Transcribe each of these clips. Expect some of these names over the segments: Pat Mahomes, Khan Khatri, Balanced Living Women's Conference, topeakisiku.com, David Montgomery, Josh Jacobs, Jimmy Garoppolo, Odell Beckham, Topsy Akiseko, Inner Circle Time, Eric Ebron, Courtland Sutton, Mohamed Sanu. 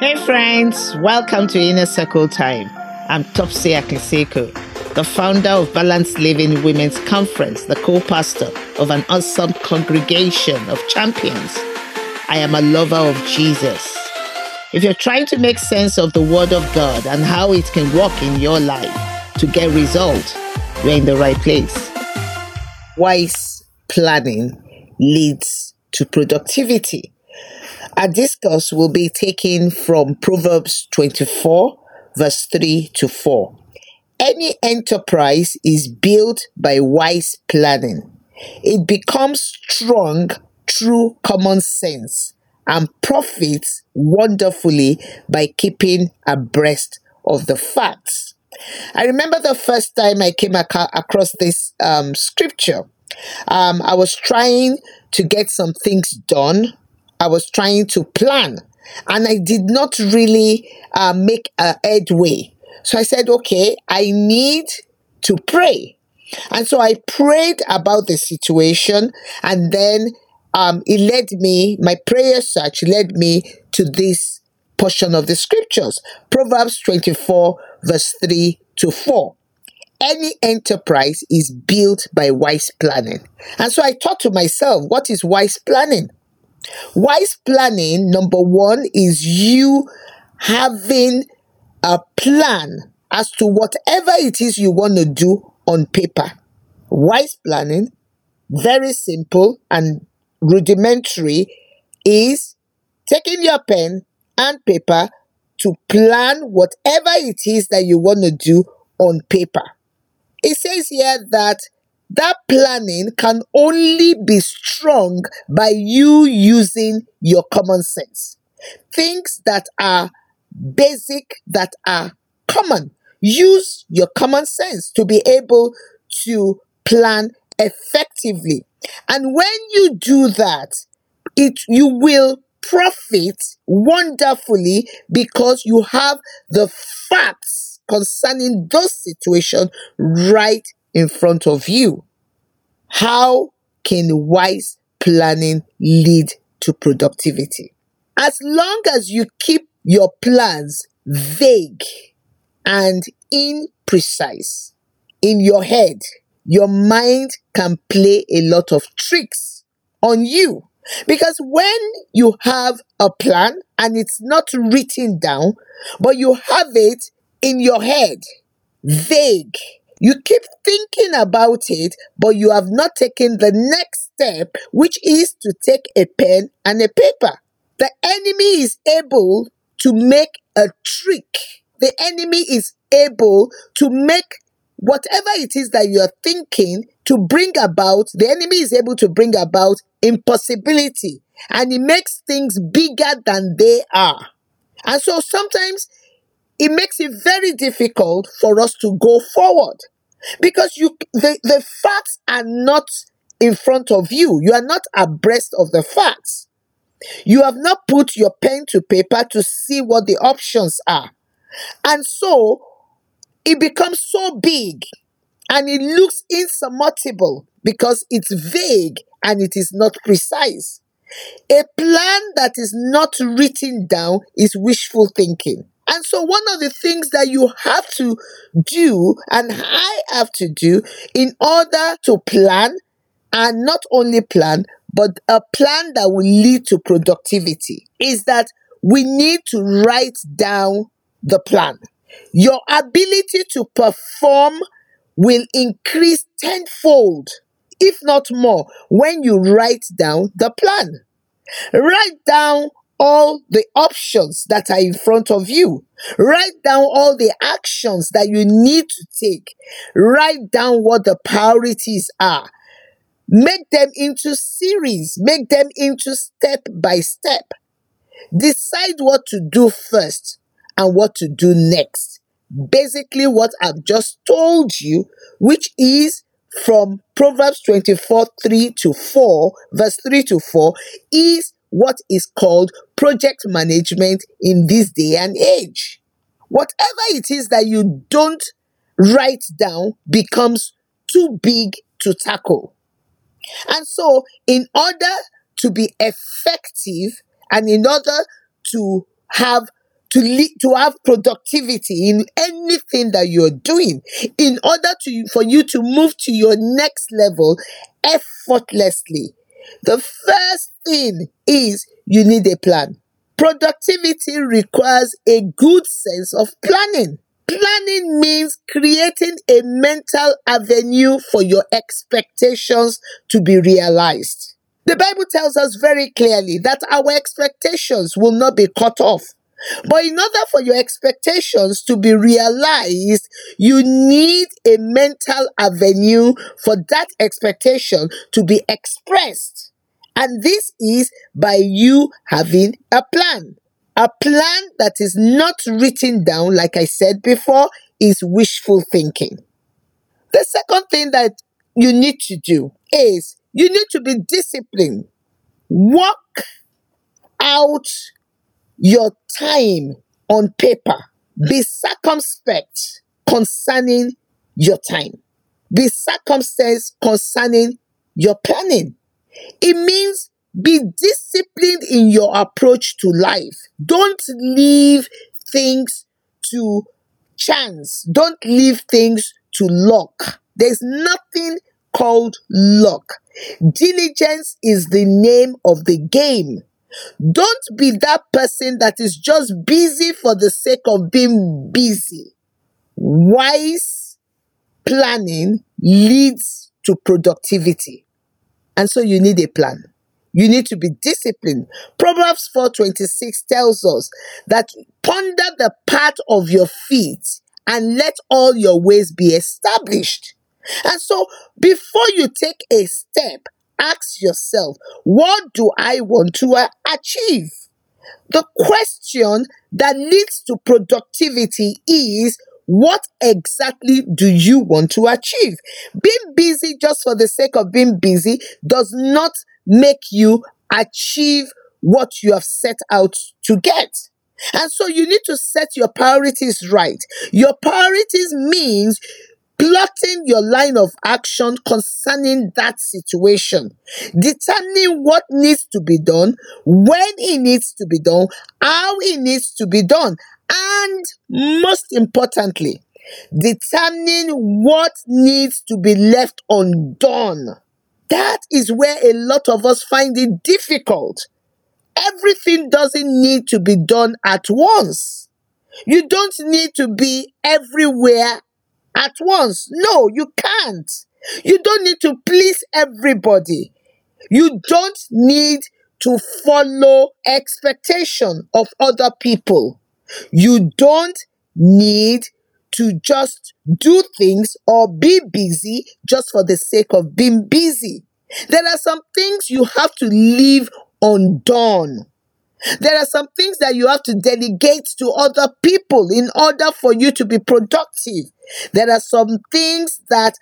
Hey friends, welcome to Inner Circle Time. I'm Topsy Akiseko, the founder of Balanced Living Women's Conference, the co-pastor of an awesome congregation of champions. I am a lover of Jesus. If you're trying to make sense of the Word of God and how it can work in your life to get results, you're in the right place. Wise planning leads to productivity. Our discourse will be taken from Proverbs 24, verse 3 to 4. Any enterprise is built by wise planning. It becomes strong through common sense and profits wonderfully by keeping abreast of the facts. I remember the first time I came across this scripture. I was trying to get some things done. I was trying to plan, and I did not really make a headway. So I said, okay, I need to pray. And so I prayed about the situation, and then my prayer search led me to this portion of the scriptures, Proverbs 24, verse 3 to 4. Any enterprise is built by wise planning. And so I thought to myself, what is wise planning? Wise planning, number one, is you having a plan as to whatever it is you want to do on paper. Wise planning, very simple and rudimentary, is taking your pen and paper to plan whatever it is that you want to do on paper. It says here that planning can only be strong by you using your common sense. Things that are basic, that are common. Use your common sense to be able to plan effectively. And when you do that, you will profit wonderfully because you have the facts concerning those situations right in front of you. How can wise planning lead to productivity? As long as you keep your plans vague and imprecise in your head, your mind can play a lot of tricks on you. Because when you have a plan and it's not written down, but you have it in your head, vague, you keep thinking about it, but you have not taken the next step, which is to take a pen and a paper. The enemy is able to make a trick. The enemy is able to make whatever it is that you are thinking to bring about. The enemy is able to bring about impossibility, and he makes things bigger than they are. And so sometimes it makes it very difficult for us to go forward because the facts are not in front of you. You are not abreast of the facts. You have not put your pen to paper to see what the options are. And so it becomes so big and it looks insurmountable because it's vague and it is not precise. A plan that is not written down is wishful thinking. And so one of the things that you have to do, and I have to do, in order to plan, and not only plan, but a plan that will lead to productivity, is that we need to write down the plan. Your ability to perform will increase tenfold, if not more, when you write down the plan. Write down all the options that are in front of you. Write down all the actions that you need to take. Write down what the priorities are. Make them into series. Make them into step by step. Decide what to do first and what to do next. Basically what I've just told you, which is from Proverbs 24, 3 to 4, verse 3 to 4, is what is called project management in this day and age. Whatever it is that you don't write down becomes too big to tackle. And so, in order to be effective and in order to have to have productivity in anything that you're doing, in order to for you to move to your next level effortlessly. The first thing is you need a plan. Productivity requires a good sense of planning. Planning means creating a mental avenue for your expectations to be realized. The Bible tells us very clearly that our expectations will not be cut off. But in order for your expectations to be realized, you need a mental avenue for that expectation to be expressed. And this is by you having a plan. A plan that is not written down, like I said before, is wishful thinking. The second thing that you need to do is you need to be disciplined. Work out your time on paper. Be circumspect concerning your time. Be circumspect concerning your planning. It means be disciplined in your approach to life. Don't leave things to chance. Don't leave things to luck. There's nothing called luck. Diligence is the name of the game. Don't be that person that is just busy for the sake of being busy. Wise planning leads to productivity. And so you need a plan. You need to be disciplined. Proverbs 4:26 tells us that ponder the path of your feet and let all your ways be established. And so before you take a step, ask yourself, what do I want to achieve? The question that leads to productivity is, what exactly do you want to achieve? Being busy just for the sake of being busy does not make you achieve what you have set out to get. And so you need to set your priorities right. Your priorities means plotting your line of action concerning that situation, determining what needs to be done, when it needs to be done, how it needs to be done, and most importantly, determining what needs to be left undone. That is where a lot of us find it difficult. Everything doesn't need to be done at once. You don't need to be everywhere at once. No, you can't. You don't need to please everybody. You don't need to follow expectation of other people. You don't need to just do things or be busy just for the sake of being busy. There are some things you have to leave undone. There are some things that you have to delegate to other people in order for you to be productive. There are some things that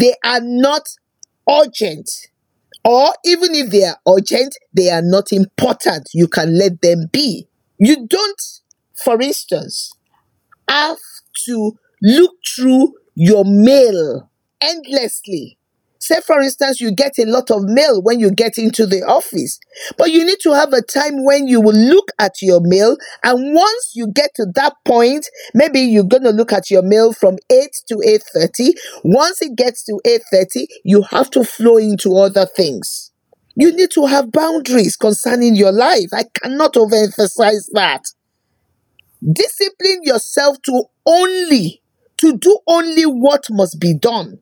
they are not urgent, or even if they are urgent, they are not important. You can let them be. You don't, for instance, have to look through your mail endlessly. Say, for instance, you get a lot of mail when you get into the office, but you need to have a time when you will look at your mail. And once you get to that point, maybe you're going to look at your mail from 8 to 8:30. Once it gets to 8:30, you have to flow into other things. You need to have boundaries concerning your life. I cannot overemphasize that. Discipline yourself to do only what must be done.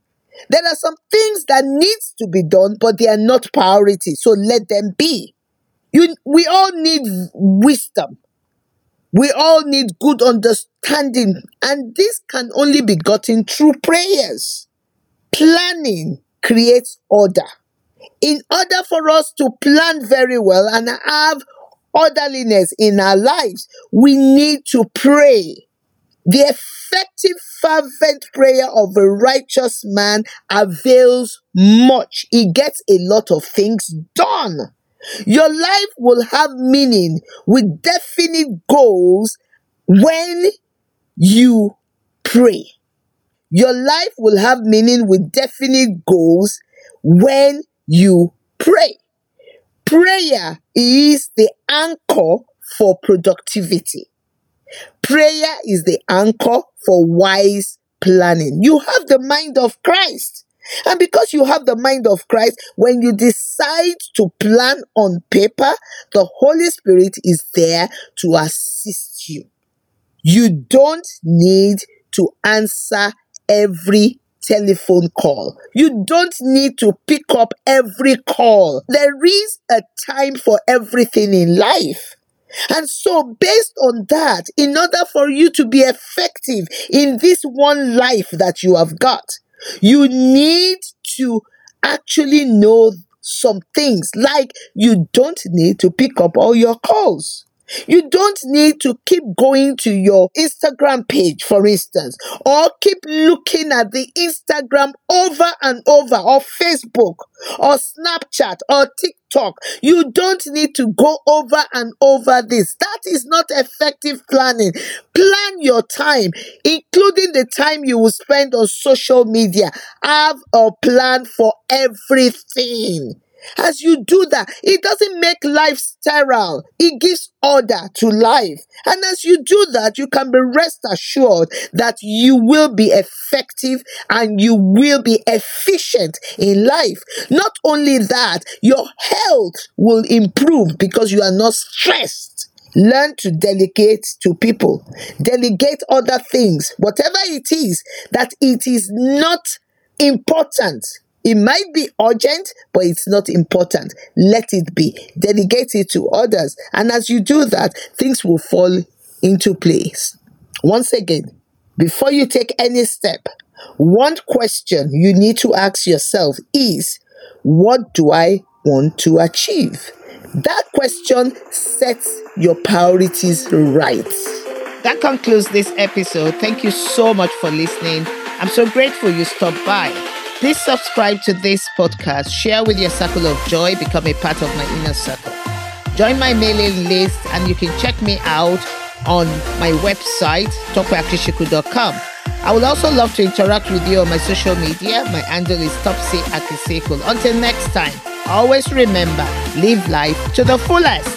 There are some things that needs to be done, but they are not priority. So let them be. We all need wisdom. We all need good understanding. And this can only be gotten through prayers. Planning creates order. In order for us to plan very well and have orderliness in our lives, we need to pray. The effective, fervent prayer of a righteous man avails much. It gets a lot of things done. Your life will have meaning with definite goals when you pray. Your life will have meaning with definite goals when you pray. Prayer is the anchor for productivity. Prayer is the anchor for wise planning. You have the mind of Christ. And because you have the mind of Christ, when you decide to plan on paper, the Holy Spirit is there to assist you. You don't need to answer every telephone call. You don't need to pick up every call. There is a time for everything in life. And so based on that, in order for you to be effective in this one life that you have got, you need to actually know some things, like you don't need to pick up all your calls. You don't need to keep going to your Instagram page, for instance, or keep looking at the Instagram over and over, or Facebook, or Snapchat, or TikTok. You don't need to go over and over this. That is not effective planning. Plan your time, including the time you will spend on social media. Have a plan for everything. As you do that, it doesn't make life sterile. It gives order to life. And as you do that, you can be rest assured that you will be effective and you will be efficient in life. Not only that, your health will improve because you are not stressed. Learn to delegate to people. Delegate other things, whatever it is, that it is not important. It might be urgent, but it's not important. Let it be. Delegate it to others. And as you do that, things will fall into place. Once again, before you take any step, one question you need to ask yourself is, what do I want to achieve? That question sets your priorities right. That concludes this episode. Thank you so much for listening. I'm so grateful you stopped by. Please subscribe to this podcast, share with your circle of joy, become a part of my inner circle. Join my mailing list, and you can check me out on my website, topeakisiku.com. I would also love to interact with you on my social media. My handle is Topsy Akiseko. Until next time, always remember, live life to the fullest.